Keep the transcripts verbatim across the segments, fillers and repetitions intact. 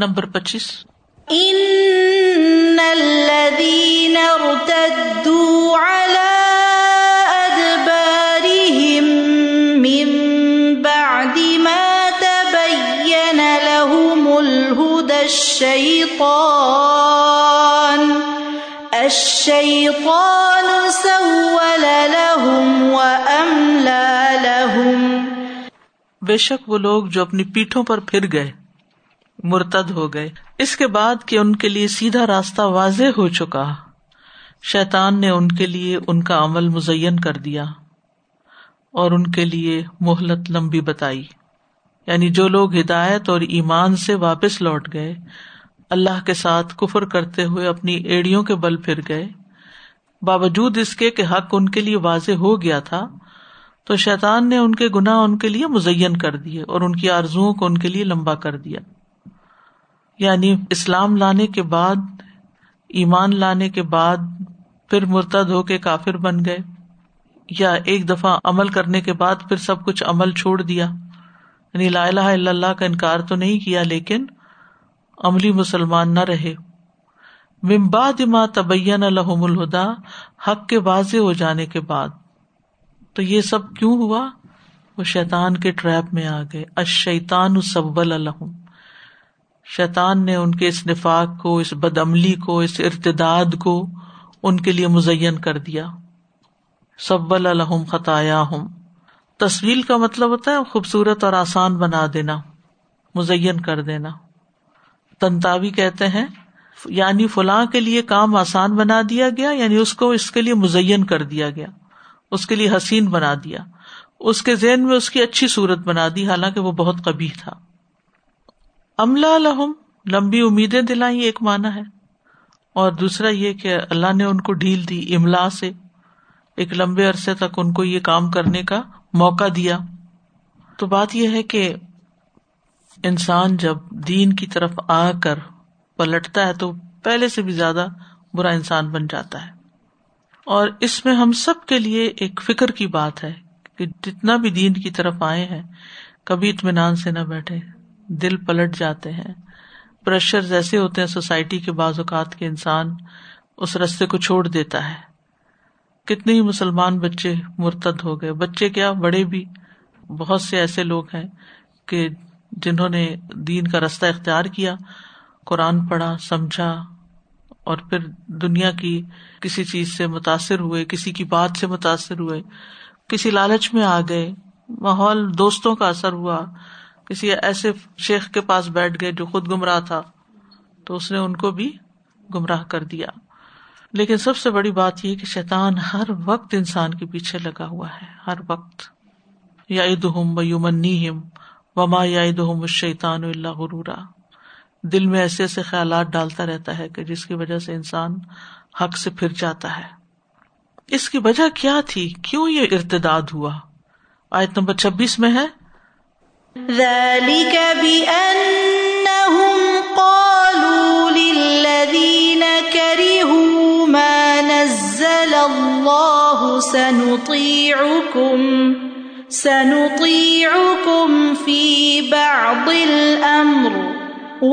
Number پچیس، ان الذین ارتدوا علی ادبارہم من بعد ما تبین لہم الہدی الشیطان الشیطان سول لہم واملا لہم۔ بے شک وہ لوگ جو اپنی پیٹھوں پر پھر گئے، مرتد ہو گئے، اس کے بعد کہ ان کے لیے سیدھا راستہ واضح ہو چکا، شیطان نے ان کے لیے ان کا عمل مزین کر دیا اور ان کے لیے مہلت لمبی بتائی۔ یعنی جو لوگ ہدایت اور ایمان سے واپس لوٹ گئے، اللہ کے ساتھ کفر کرتے ہوئے اپنی ایڑیوں کے بل پھر گئے، باوجود اس کے کہ حق ان کے لیے واضح ہو گیا تھا، تو شیطان نے ان کے گناہ ان کے لیے مزین کر دیے اور ان کی آرزوؤں کو ان کے لیے لمبا کر دیا۔ یعنی اسلام لانے کے بعد، ایمان لانے کے بعد پھر مرتد ہو کے کافر بن گئے، یا ایک دفعہ عمل کرنے کے بعد پھر سب کچھ عمل چھوڑ دیا۔ یعنی لا الہ الا اللہ کا انکار تو نہیں کیا، لیکن عملی مسلمان نہ رہے۔ من بعد ما تبین لہم الہدی، حق کے واضح ہو جانے کے بعد۔ تو یہ سب کیوں ہوا؟ وہ شیطان کے ٹریپ میں آ گئے۔ الشیطان سول لہم، شیطان نے ان کے اس نفاق کو، اس بدعملی کو، اس ارتداد کو ان کے لیے مزین کر دیا۔ سول لہم خطایاہم، تسویل کا مطلب ہوتا ہے خوبصورت اور آسان بنا دینا، مزین کر دینا۔ تنتاوی کہتے ہیں یعنی فلاں کے لیے کام آسان بنا دیا گیا، یعنی اس کو اس کے لیے مزین کر دیا گیا، اس کے لیے حسین بنا دیا، اس کے ذہن میں اس کی اچھی صورت بنا دی، حالانکہ وہ بہت قبیح تھا۔ املا لہم، لمبی امیدیں دلائیں، ایک معنی ہے، اور دوسرا یہ کہ اللہ نے ان کو ڈھیل دی، املا سے، ایک لمبے عرصے تک ان کو یہ کام کرنے کا موقع دیا۔ تو بات یہ ہے کہ انسان جب دین کی طرف آ کر پلٹتا ہے تو پہلے سے بھی زیادہ برا انسان بن جاتا ہے، اور اس میں ہم سب کے لیے ایک فکر کی بات ہے کہ جتنا بھی دین کی طرف آئے ہیں کبھی اطمینان سے نہ بیٹھے، دل پلٹ جاتے ہیں، پریشرز ایسے ہوتے ہیں سوسائٹی کے بعض اوقات کے انسان اس رستے کو چھوڑ دیتا ہے۔ کتنے ہی مسلمان بچے مرتد ہو گئے، بچے کیا بڑے بھی، بہت سے ایسے لوگ ہیں کہ جنہوں نے دین کا رستہ اختیار کیا، قرآن پڑھا، سمجھا، اور پھر دنیا کی کسی چیز سے متاثر ہوئے، کسی کی بات سے متاثر ہوئے، کسی لالچ میں آ گئے، ماحول، دوستوں کا اثر ہوا، کسی ایسے شیخ کے پاس بیٹھ گئے جو خود گمراہ تھا تو اس نے ان کو بھی گمراہ کر دیا۔ لیکن سب سے بڑی بات یہ کہ شیطان ہر وقت انسان کے پیچھے لگا ہوا ہے، ہر وقت۔ یعدہم ویمنیہم وما یعدہم الشیطان الا غرورا، دل میں ایسے ایسے خیالات ڈالتا رہتا ہے کہ جس کی وجہ سے انسان حق سے پھر جاتا ہے۔ اس کی وجہ کیا تھی؟ کیوں یہ ارتداد ہوا؟ آیت نمبر چھبیس میں ہے، ذلك بأنهم قالوا للذين كرهوا ما نزل الله سنطيعكم سنطيعكم في بعض الأمر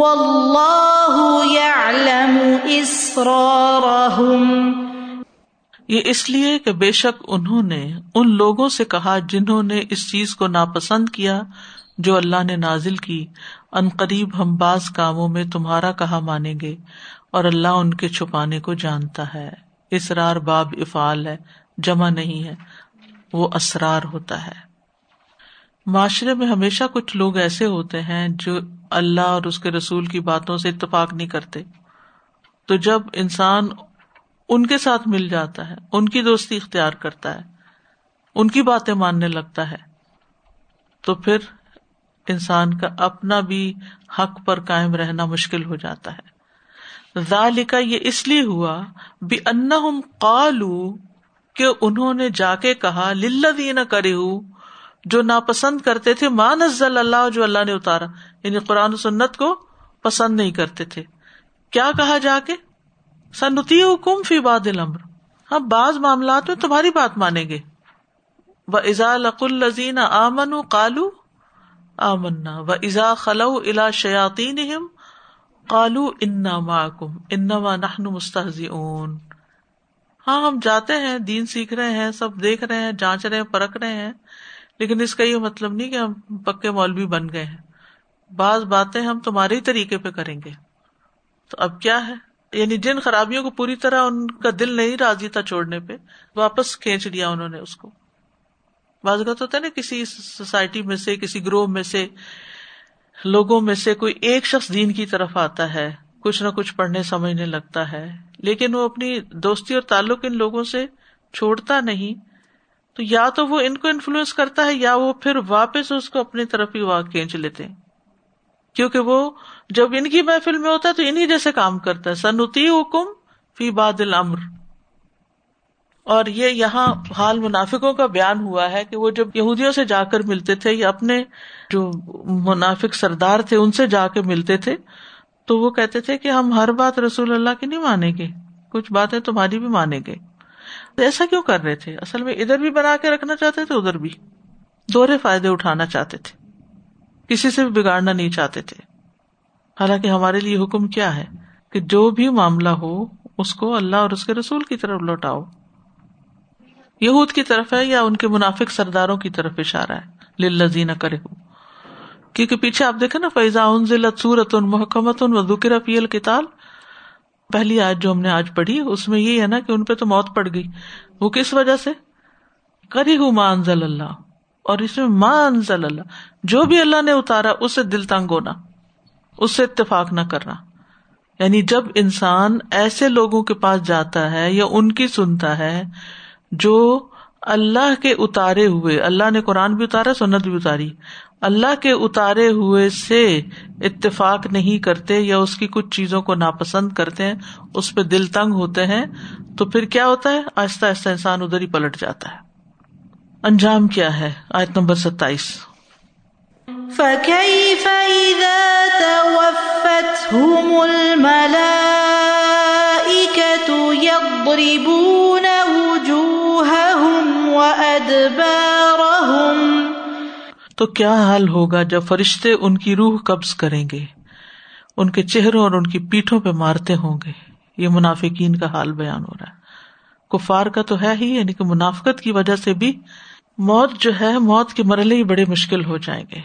والله يعلم إسرارهم۔ یہ اس لیے کہ بے شک انہوں نے ان لوگوں سے کہا جنہوں نے اس چیز کو ناپسند کیا جو اللہ نے نازل کی، ان قریب ہم بعض کاموں میں تمہارا کہا مانیں گے، اور اللہ ان کے چھپانے کو جانتا ہے۔ اسرار باب افعال ہے، جمع نہیں ہے، وہ اسرار ہوتا ہے۔ معاشرے میں ہمیشہ کچھ لوگ ایسے ہوتے ہیں جو اللہ اور اس کے رسول کی باتوں سے اتفاق نہیں کرتے، تو جب انسان ان کے ساتھ مل جاتا ہے، ان کی دوستی اختیار کرتا ہے، ان کی باتیں ماننے لگتا ہے، تو پھر انسان کا اپنا بھی حق پر قائم رہنا مشکل ہو جاتا ہے۔ ذالک، یہ اس لیے ہوا، بأنہم قالوا، کہ انہوں نے جا کے کہا، للذین کرہوا، جو ناپسند کرتے تھے، ما نزل اللہ، جو اللہ نے اتارا، یعنی قرآن و سنت کو پسند نہیں کرتے تھے، کیا کہا جا کے؟ سنطیعکم فی بعض الامر، ہم بعض معاملات میں تمہاری بات مانیں گے۔ وَإِذَا لَقُوا الَّذِينَ آمَنُوا قَالُوا آمَنَّا وَإِذَا خَلَوْا إِلَى شَيَاطِينِهِمْ قالوا انا معکم انما نحن مستہزئون. ہاں ہم جاتے ہیں, دین سیکھ رہے ہیں, سب دیکھ رہے ہیں, جانچ رہے ہیں, پرکھ رہے ہیں, لیکن اس کا یہ مطلب نہیں کہ ہم پکے مولوی بن گئے ہیں. بعض باتیں ہم تمہارے ہی طریقے پہ کریں گے. تو اب کیا ہے, یعنی جن خرابیوں کو پوری طرح ان کا دل نہیں راضی تھا چھوڑنے پہ, واپس کھینچ لیا انہوں نے اس کو. بعض اوقات ہوتا ہے نا, کسی سوسائٹی میں سے, کسی گروہ میں سے, لوگوں میں سے کوئی ایک شخص دین کی طرف آتا ہے, کچھ نہ کچھ پڑھنے سمجھنے لگتا ہے, لیکن وہ اپنی دوستی اور تعلق ان لوگوں سے چھوڑتا نہیں. تو یا تو وہ ان کو انفلوئنس کرتا ہے, یا وہ پھر واپس اس کو اپنی طرف ہی واقع کھینچ لیتے ہیں, کیونکہ وہ جب ان کی محفل میں ہوتا ہے تو انہی جیسے کام کرتا ہے. سنطیعکم فی بعض الامر. اور یہ یہاں حال منافقوں کا بیان ہوا ہے کہ وہ جب یہودیوں سے جا کر ملتے تھے, یا اپنے جو منافق سردار تھے ان سے جا کے ملتے تھے, تو وہ کہتے تھے کہ ہم ہر بات رسول اللہ کی نہیں مانیں گے, کچھ باتیں تمہاری بھی مانیں گے. ایسا کیوں کر رہے تھے؟ اصل میں ادھر بھی بنا کے رکھنا چاہتے تھے, ادھر بھی دوہرے فائدے اٹھانا چاہتے تھے, کسی سے بھی بگاڑنا نہیں چاہتے تھے. حالانکہ ہمارے لیے حکم کیا ہے کہ جو بھی معاملہ ہو اس کو اللہ اور اس کے رسول کی طرف لوٹاؤ. یہود کی طرف ہے یا ان کے منافق سرداروں کی طرف اشارہ ہے, للذین کرہو. کیونکہ پیچھے آپ دیکھیں نا, فَإِذَا أُنْزِلَتْ سُورَةٌ مُحْكَمَةٌ وَذُكِرَ فِيهَا الْقِتَالُ, پہلی آیت جو ہم نے آج پڑھی اس میں یہ ہے نا کہ ان پہ تو موت پڑ گئی. وہ کس وجہ سے؟ کرہوا ما انزل اللہ. اور اس میں ما انزل اللہ, جو بھی اللہ نے اتارا اس سے دل تنگ ہونا, اس سے اتفاق نہ کرنا. یعنی جب انسان ایسے لوگوں کے پاس جاتا ہے یا ان کی سنتا ہے جو اللہ کے اتارے ہوئے, اللہ نے قرآن بھی اتارا, سنت بھی اتاری, اللہ کے اتارے ہوئے سے اتفاق نہیں کرتے یا اس کی کچھ چیزوں کو ناپسند کرتے ہیں, اس پہ دل تنگ ہوتے ہیں, تو پھر کیا ہوتا ہے؟ آہستہ آہستہ انسان ادھر ہی پلٹ جاتا ہے. انجام کیا ہے؟ آیت نمبر ستائیس. فَكَيْفَ إِذَا تَوَفَّتْهُمُ الْمَلَائِكَةُ يَضْرِبُونَ وُجُوهَهُمْ وَأَدْبَارَهُمْ. تو کیا حال ہوگا جب فرشتے ان کی روح قبض کریں گے, ان کے چہروں اور ان کی پیٹھوں پہ مارتے ہوں گے. یہ منافقین کا حال بیان ہو رہا ہے. کفار کا تو ہے ہی, یعنی کہ منافقت کی وجہ سے بھی موت جو ہے, موت کے مرحلے ہی بڑے مشکل ہو جائیں گے.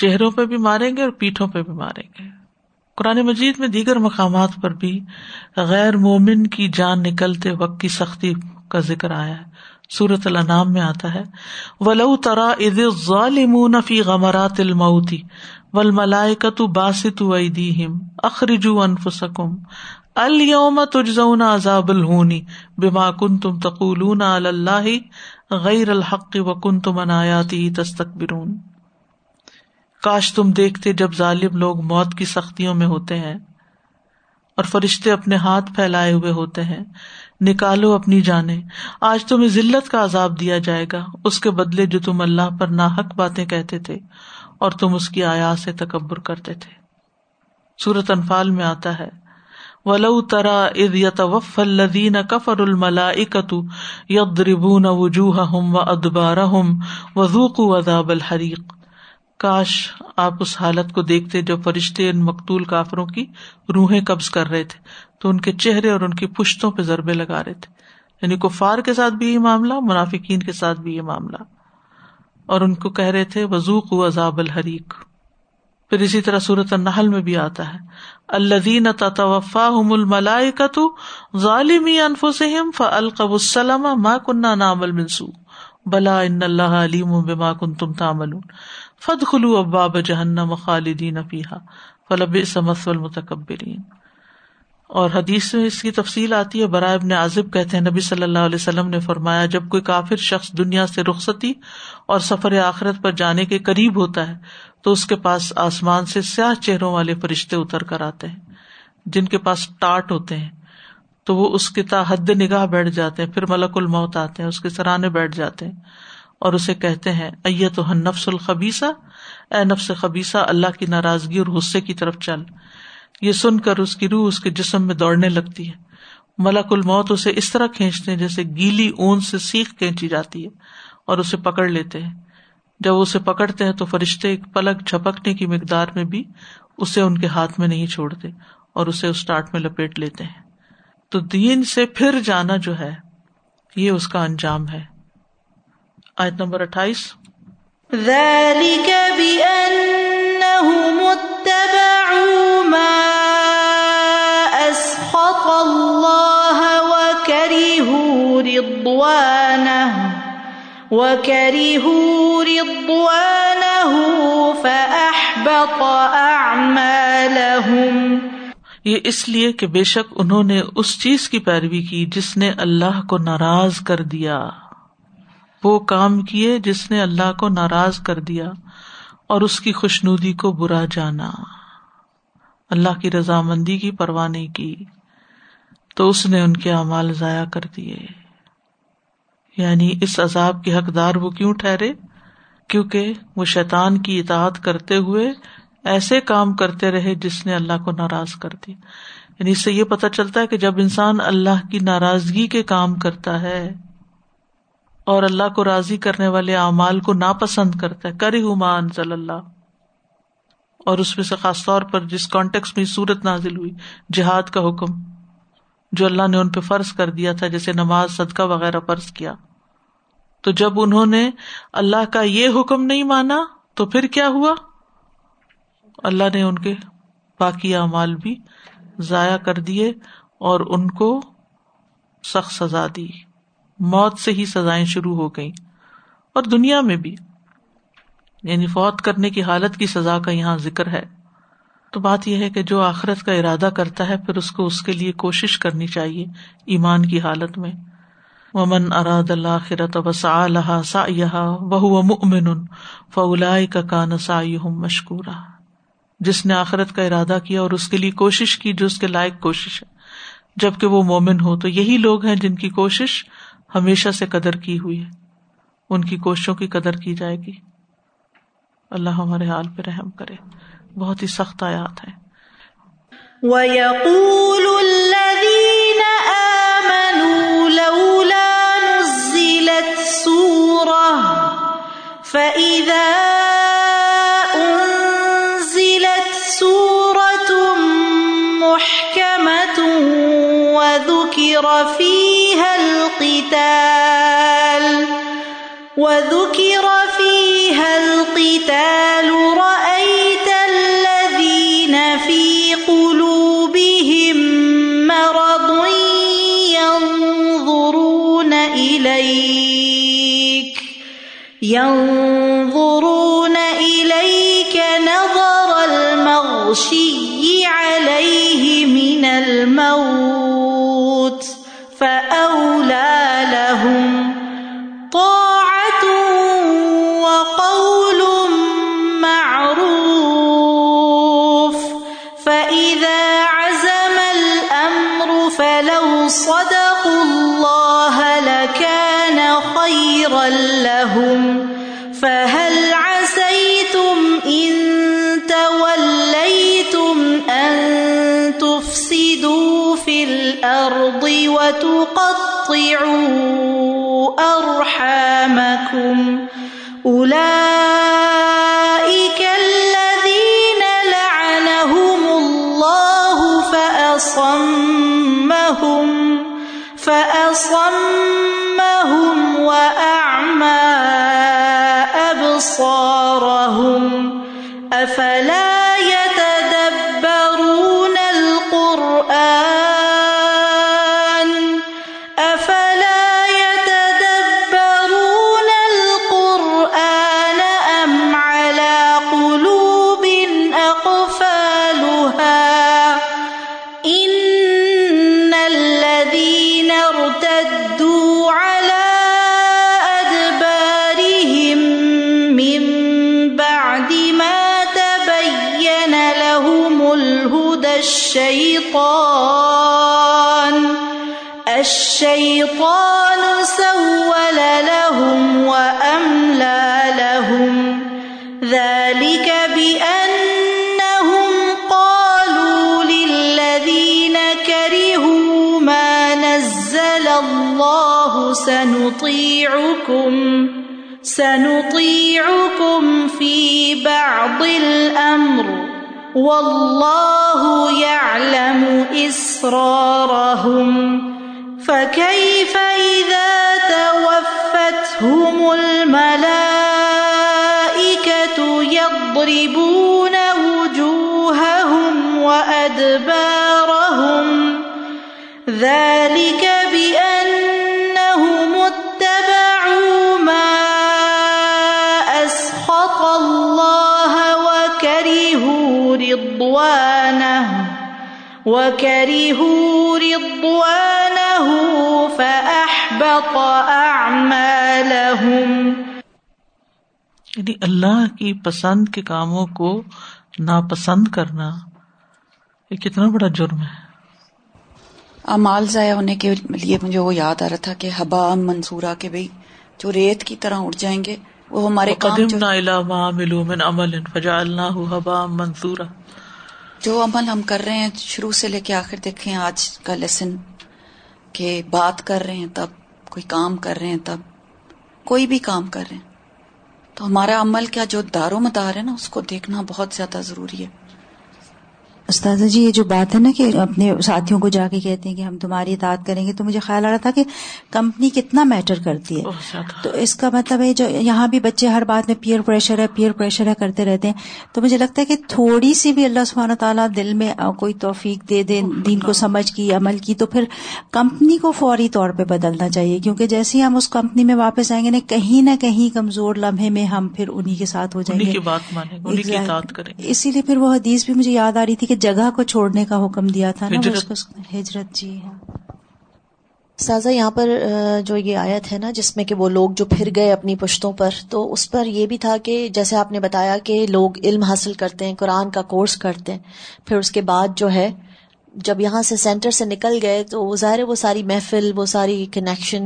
چہروں پہ بھی ماریں گے اور پیٹھوں پہ بھی ماریں گے. قرآن مجید میں دیگر مقامات پر بھی غیر مومن کی جان نکلتے وقت کی سختی کا ذکر آیا ہے. سورۃ الانعام میں آتا ہے, وَلَوْ تَرَى إِذِ الظَّالِمُونَ فِي غَمَرَاتِ الْمَوْتِ وَالْمَلَائِكَةُ بَاسِطُو أَيْدِيهِمْ أَخْرِجُوا أَنفُسَكُمْ الْيَوْمَ تُجْزَوْنَ عَذَابَ الْهُونِ بِمَا كُنْتُمْ تَقُولُونَ عَلَى اللَّهِ غَيْرَ الْحَقِّ وَكُنْتُمْ عَنْ آيَاتِهِ تَسْتَكْبِرُونَ. کاش تم دیکھتے جب ظالم لوگ موت کی سختیوں میں ہوتے ہیں اور فرشتے اپنے ہاتھ پھیلائے ہوئے ہوتے ہیں, نکالو اپنی جانیں, آج تمہیں ذلت کا عذاب دیا جائے گا اس کے بدلے جو تم اللہ پر ناحق باتیں کہتے تھے اور تم اس کی آیات سے تکبر کرتے تھے. سورۃ انفال میں آتا ہے, وَلَوْ تَرَى إِذْ يَتَوَفَّى الَّذِينَ كَفَرُوا الْمَلَائِكَةُ يَضْرِبُونَ وُجُوهَهُمْ وَأَدْبَارَهُمْ وَذُوقُوا عَذَابَ الْحَرِيقِ. کاش آپ اس حالت کو دیکھتے جب فرشتے ان مقتول کافروں کی روحیں قبض کر رہے تھے تو ان کے چہرے اور ان کی پشتوں پہ ضربے لگا رہے تھے. یعنی کفار کے ساتھ بھی یہ معاملہ, منافقین کے ساتھ بھی یہ معاملہ, اور ان کو کہہ رہے تھے وَذُوقُوا عَذَابَ الْحَرِيقِ. پھر اسی طرح سورۃ النحل میں بھی آتا ہے, الَّذِينَ تَتَوَفَّاهُمُ الْمَلَائِكَةُ ظَالِمِي أَنفُسِهِمْ فَأَلْقَوُا السَّلَمَ مَا كُنَّا نَعْمَلُ مِنْ سُوءٍ بَلَىٰ إِنَّ اللَّهَ عَلِيمٌ بِمَا كُنْتُمْ تَعْمَلُونَ فَادْخُلُوا أَبْوَابَ جَهَنَّمَ خَالِدِينَ فِيهَا فَلَبِئْسَ مَثْوَى الْمُتَكَبِّرِينَ. اور حدیث میں اس کی تفصیل آتی ہے. براء بن عازب کہتے ہیں نبی صلی اللہ علیہ وسلم نے فرمایا, جب کوئی کافر شخص دنیا سے رخصتی اور سفر آخرت پر جانے کے قریب ہوتا ہے تو اس کے پاس آسمان سے سیاہ چہروں والے فرشتے اتر کر آتے ہیں جن کے پاس ٹاٹ ہوتے ہیں, تو وہ اس کے تا حد نگاہ بیٹھ جاتے ہیں. پھر ملک الموت آتے ہیں, اس کے سرانے بیٹھ جاتے ہیں اور اسے کہتے ہیں, ایتھا النفس الخبیثہ, اے نفس خبیثہ, اللہ کی ناراضگی اور غصے کی طرف چل. یہ سن کر اس کی روح اس کے جسم میں دوڑنے لگتی ہے. ملک الموت اسے اس طرح کھینچتے ہیں جیسے گیلی اون سے سیخ کھینچی جاتی ہے, اور اسے پکڑ لیتے ہیں. جب اسے پکڑتے ہیں تو فرشتے ایک پلک جھپکنے کی مقدار میں بھی اسے ان کے ہاتھ میں نہیں چھوڑتے اور اسے اس ٹاٹ میں لپیٹ لیتے ہیں. تو دین سے پھر جانا جو ہے یہ اس کا انجام ہے. آیت نمبر اٹھائیس. ذلك بأنهم اتبعوا ما أسخط الله وكرهوا رضوانه وكرهوا رضوانه فأحبط أعمالهم. یہ اس لیے کہ بے شک انہوں نے اس چیز کی پیروی کی جس نے اللہ کو ناراض کر دیا، وہ کام کیے جس نے اللہ کو ناراض کر دیا اور اس کی خوشنودی کو برا جانا، اللہ کی رضامندی کی پرواہ نہیں کی، تو اس نے ان کے اعمال ضائع کر دیے. یعنی اس عذاب کے حقدار وہ کیوں ٹھہرے؟ کیونکہ وہ شیطان کی اطاعت کرتے ہوئے ایسے کام کرتے رہے جس نے اللہ کو ناراض کر دیا. یعنی اس سے یہ پتہ چلتا ہے کہ جب انسان اللہ کی ناراضگی کے کام کرتا ہے اور اللہ کو راضی کرنے والے اعمال کو ناپسند کرتا ہے، کرہوا ما انزل اللہ، اور اس میں سے خاص طور پر جس کانٹیکس میں صورت نازل ہوئی، جہاد کا حکم جو اللہ نے ان پہ فرض کر دیا تھا، جیسے نماز صدقہ وغیرہ فرض کیا. تو جب انہوں نے اللہ کا یہ حکم نہیں مانا تو پھر کیا ہوا؟ اللہ نے ان کے باقی اعمال بھی ضائع کر دیے اور ان کو سخت سزا دی، موت سے ہی سزائیں شروع ہو گئیں. اور دنیا میں بھی یعنی فوت کرنے کی حالت کی سزا کا یہاں ذکر ہے. تو بات یہ ہے کہ جو آخرت کا ارادہ کرتا ہے پھر اس کو اس کے لیے کوشش کرنی چاہیے ایمان کی حالت میں. ومن اراد الاخرۃ وسعى لها سعيها وهو مؤمن فاولئک کان سعیهم مشکورا. جس نے آخرت کا ارادہ کیا اور اس کے لیے کوشش کی جو اس کے لائق کوشش ہے جبکہ وہ مومن ہو، تو یہی لوگ ہیں جن کی کوشش ہمیشہ سے قدر کی ہوئی ہے، ان کی کوششوں کی قدر کی جائے گی. اللہ ہمارے حال پہ رحم کرے. بہت ہی سخت آیات ہیں. وَيَقُولُ الَّذِينَ آمَنُوا لَوْلَا نُزِّلَتْ سُورَةٌ فَإِذَا أُنزِلَتْ سُورَةٌ مُحْكَمَةٌ وَذُكِرَ فِيهَا الْقِتَالُ وَذُكِرَ فِيهَا الْقِتَالُ رَأَيْتَ الَّذِينَ فِي قُلُوبِهِم مَّرَضٌ يَنظُرُونَ إِلَيْكَ يَنظُرُونَ إِلَيْكَ نَظَرَ الْمَغْشِيِّ عَلَيْهِ مِنَ الْمَوْتِ فَأَوْلَى لَهُمْ طاعة وقول معروف فإذا عزم الأمر فلو صدقوا الله لكان خيرا لهم فهل عسيتم إن توليتم أن تفسدوا في الأرض وتقطعوا أرحامكم أولئك الذين لعنهم الله فأصمهم فأصمهم وأعمى أبصارهم أفلا يتدبرون القرآن الشیطان الشیطان سول لهم وأملا لهم ذلك بأنهم قالوا للذين كرهوا ما نزل الله سنطيعكم سنطيعكم في بعض الأمر والله يعلم إسرارهم فكيف إذا توفتهم الملائكة يضربون وجوههم وأدبارهم ذلك بأنهم اتبعوا ما أسخط الله وكرهوا رضوانه وكرهوا رضوانه فأحبط أعمالهم. یعنی اللہ کی پسند کے کاموں کو ناپسند کرنا یہ کتنا بڑا جرم ہے. اعمال ضائع ہونے کے لیے مجھے وہ یاد آ رہا تھا کہ ہبا منصورہ کے بھائی جو ریت کی طرح اٹھ جائیں گے وہ ہمارے قدمنا الی ما عملوا من عمل فجعلناہ ہبا منصورہ. جو عمل ہم کر رہے ہیں شروع سے لے کے آخر، دیکھیں آج کا لیسن کہ بات کر رہے ہیں تب، کوئی کام کر رہے ہیں تب، کوئی بھی کام کر رہے ہیں تو ہمارا عمل کیا جو دار و مدار ہے نا اس کو دیکھنا بہت زیادہ ضروری ہے. استاذہ جی یہ جو بات ہے نا کہ اپنے ساتھیوں کو جا کے کہتے ہیں کہ ہم تمہاری اطاعت کریں گے، تو مجھے خیال آ رہا تھا کہ کمپنی کتنا میٹر کرتی ہے. تو اس کا مطلب ہے جو یہاں بھی بچے ہر بات میں پیئر پریشر ہے پیئر پریشر ہے کرتے رہتے ہیں، تو مجھے لگتا ہے کہ تھوڑی سی بھی اللہ سبحانہ تعالیٰ دل میں کوئی توفیق دے دے دین کو سمجھ کی عمل کی، تو پھر کمپنی کو فوری طور پہ بدلنا چاہیے، کیونکہ جیسے ہی ہم اس کمپنی میں واپس آئیں گے نا کہیں نہ کہیں کمزور لمحے میں ہم پھر انہی کے ساتھ ہو جائیں گے، اسی لیے پھر وہ حدیث بھی مجھے یاد آ رہی تھی کہ جگہ کو چھوڑنے کا حکم دیا تھا نا اس کو ہجرت. جی ہاں سازا یہاں پر جو یہ آیت ہے نا جس میں کہ وہ لوگ جو پھر گئے اپنی پشتوں پر، تو اس پر یہ بھی تھا کہ جیسے آپ نے بتایا کہ لوگ علم حاصل کرتے ہیں، قرآن کا کورس کرتے ہیں، پھر اس کے بعد جو ہے جب یہاں سے سینٹر سے نکل گئے تو ظاہر ہے وہ ساری محفل وہ ساری کنیکشن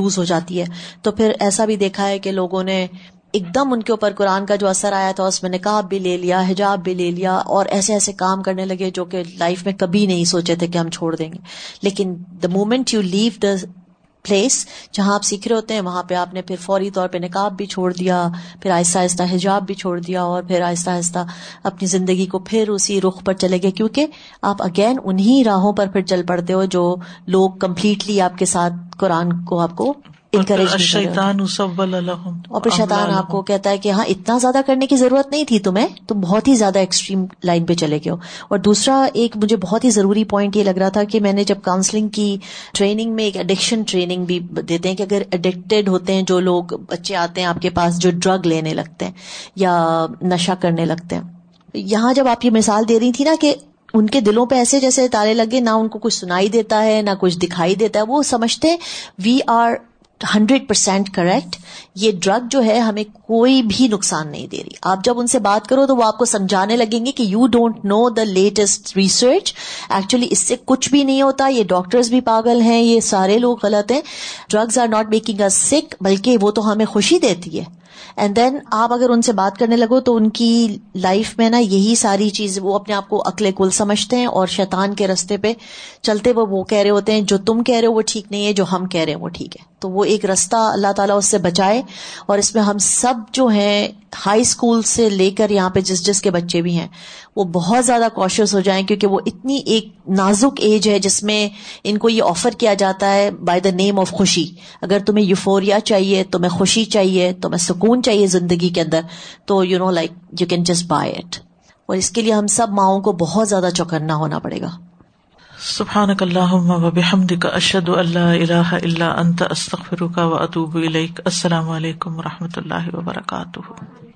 لوز ہو جاتی ہے. تو پھر ایسا بھی دیکھا ہے کہ لوگوں نے ایک دم ان کے اوپر قرآن کا جو اثر آیا تھا اس میں نقاب بھی لے لیا، حجاب بھی لے لیا، اور ایسے ایسے کام کرنے لگے جو کہ لائف میں کبھی نہیں سوچے تھے کہ ہم چھوڑ دیں گے. لیکن the moment you leave the place جہاں آپ سیکھ رہے ہوتے ہیں وہاں پہ آپ نے پھر فوری طور پہ نقاب بھی چھوڑ دیا، پھر آہستہ آہستہ حجاب بھی چھوڑ دیا، اور پھر آہستہ آہستہ اپنی زندگی کو پھر اسی رخ پر چلے گئے، کیونکہ آپ اگین انہی راہوں پر پھر چل پڑتے ہو جو لوگ کمپلیٹلی آپ کے ساتھ قرآن کو آپ کو شیطان، اور پھر شیطان آپ کو کہتا ہے کہ ہاں اتنا زیادہ کرنے کی ضرورت نہیں تھی تمہیں، تم بہت ہی زیادہ ایکسٹریم لائن پہ چلے گئے ہو. اور دوسرا ایک مجھے بہت ہی ضروری پوائنٹ یہ لگ رہا تھا کہ میں نے جب کاؤنسلنگ کی ٹریننگ میں ایک ایڈکشن ٹریننگ بھی دیتے ہیں کہ اگر ایڈکٹیڈ ہوتے ہیں جو لوگ بچے آتے ہیں آپ کے پاس جو ڈرگ لینے لگتے ہیں یا نشہ کرنے لگتے ہیں، یہاں جب آپ یہ مثال دے رہی تھی نا کہ ان کے دلوں پہ ایسے جیسے تالے لگے، نہ ان کو کچھ سنائی دیتا ہے نہ کچھ دکھائی دیتا ہے، وہ سمجھتے we are hundred percent correct, یہ ڈرگ جو ہے ہمیں کوئی بھی نقصان نہیں دے رہی. آپ جب ان سے بات کرو تو وہ آپ کو سمجھانے لگیں گے کہ you don't know the latest research, actually اس سے کچھ بھی نہیں ہوتا، یہ ڈاکٹرز بھی پاگل ہیں، یہ سارے لوگ غلط ہیں، drugs are not making us sick, بلکہ وہ تو ہمیں خوشی دیتی ہے. اینڈ دین آپ اگر ان سے بات کرنے لگو تو ان کی لائف میں نا یہی ساری چیز وہ اپنے آپ کو عقل کل سمجھتے ہیں، اور شیطان کے رستے پہ چلتے وہ وہ کہہ رہے ہوتے ہیں جو تم کہہ رہے ہو وہ ٹھیک نہیں ہے، جو ہم کہہ رہے ہیں وہ ٹھیک ہے. تو وہ ایک رستہ اللہ تعالیٰ اس سے بچائے. اور اس میں ہم سب جو ہیں ہائی اسکول سے لے کر یہاں پہ جس جس کے بچے بھی ہیں وہ بہت زیادہ کوشیس ہو جائیں، کیونکہ وہ اتنی ایک نازک ایج ہے جس میں ان کو یہ آفر کیا جاتا ہے بائی دا نیم آف خوشی. اگر تمہیں یوفوریا چاہیے، تمہیں خوشی چاہیے، تمہیں سکون چاہیے زندگی کے اندر، تو you know like you can just buy it. اور اس کے لیے ہم سب ماؤں کو بہت زیادہ چوکنا ہونا پڑے گا. سبحانک اللہم و بحمدک، اشہد ان لا الہ الا انت، استغفرک و اتوب الیک. السلام علیکم و رحمۃ اللہ وبرکاتہ.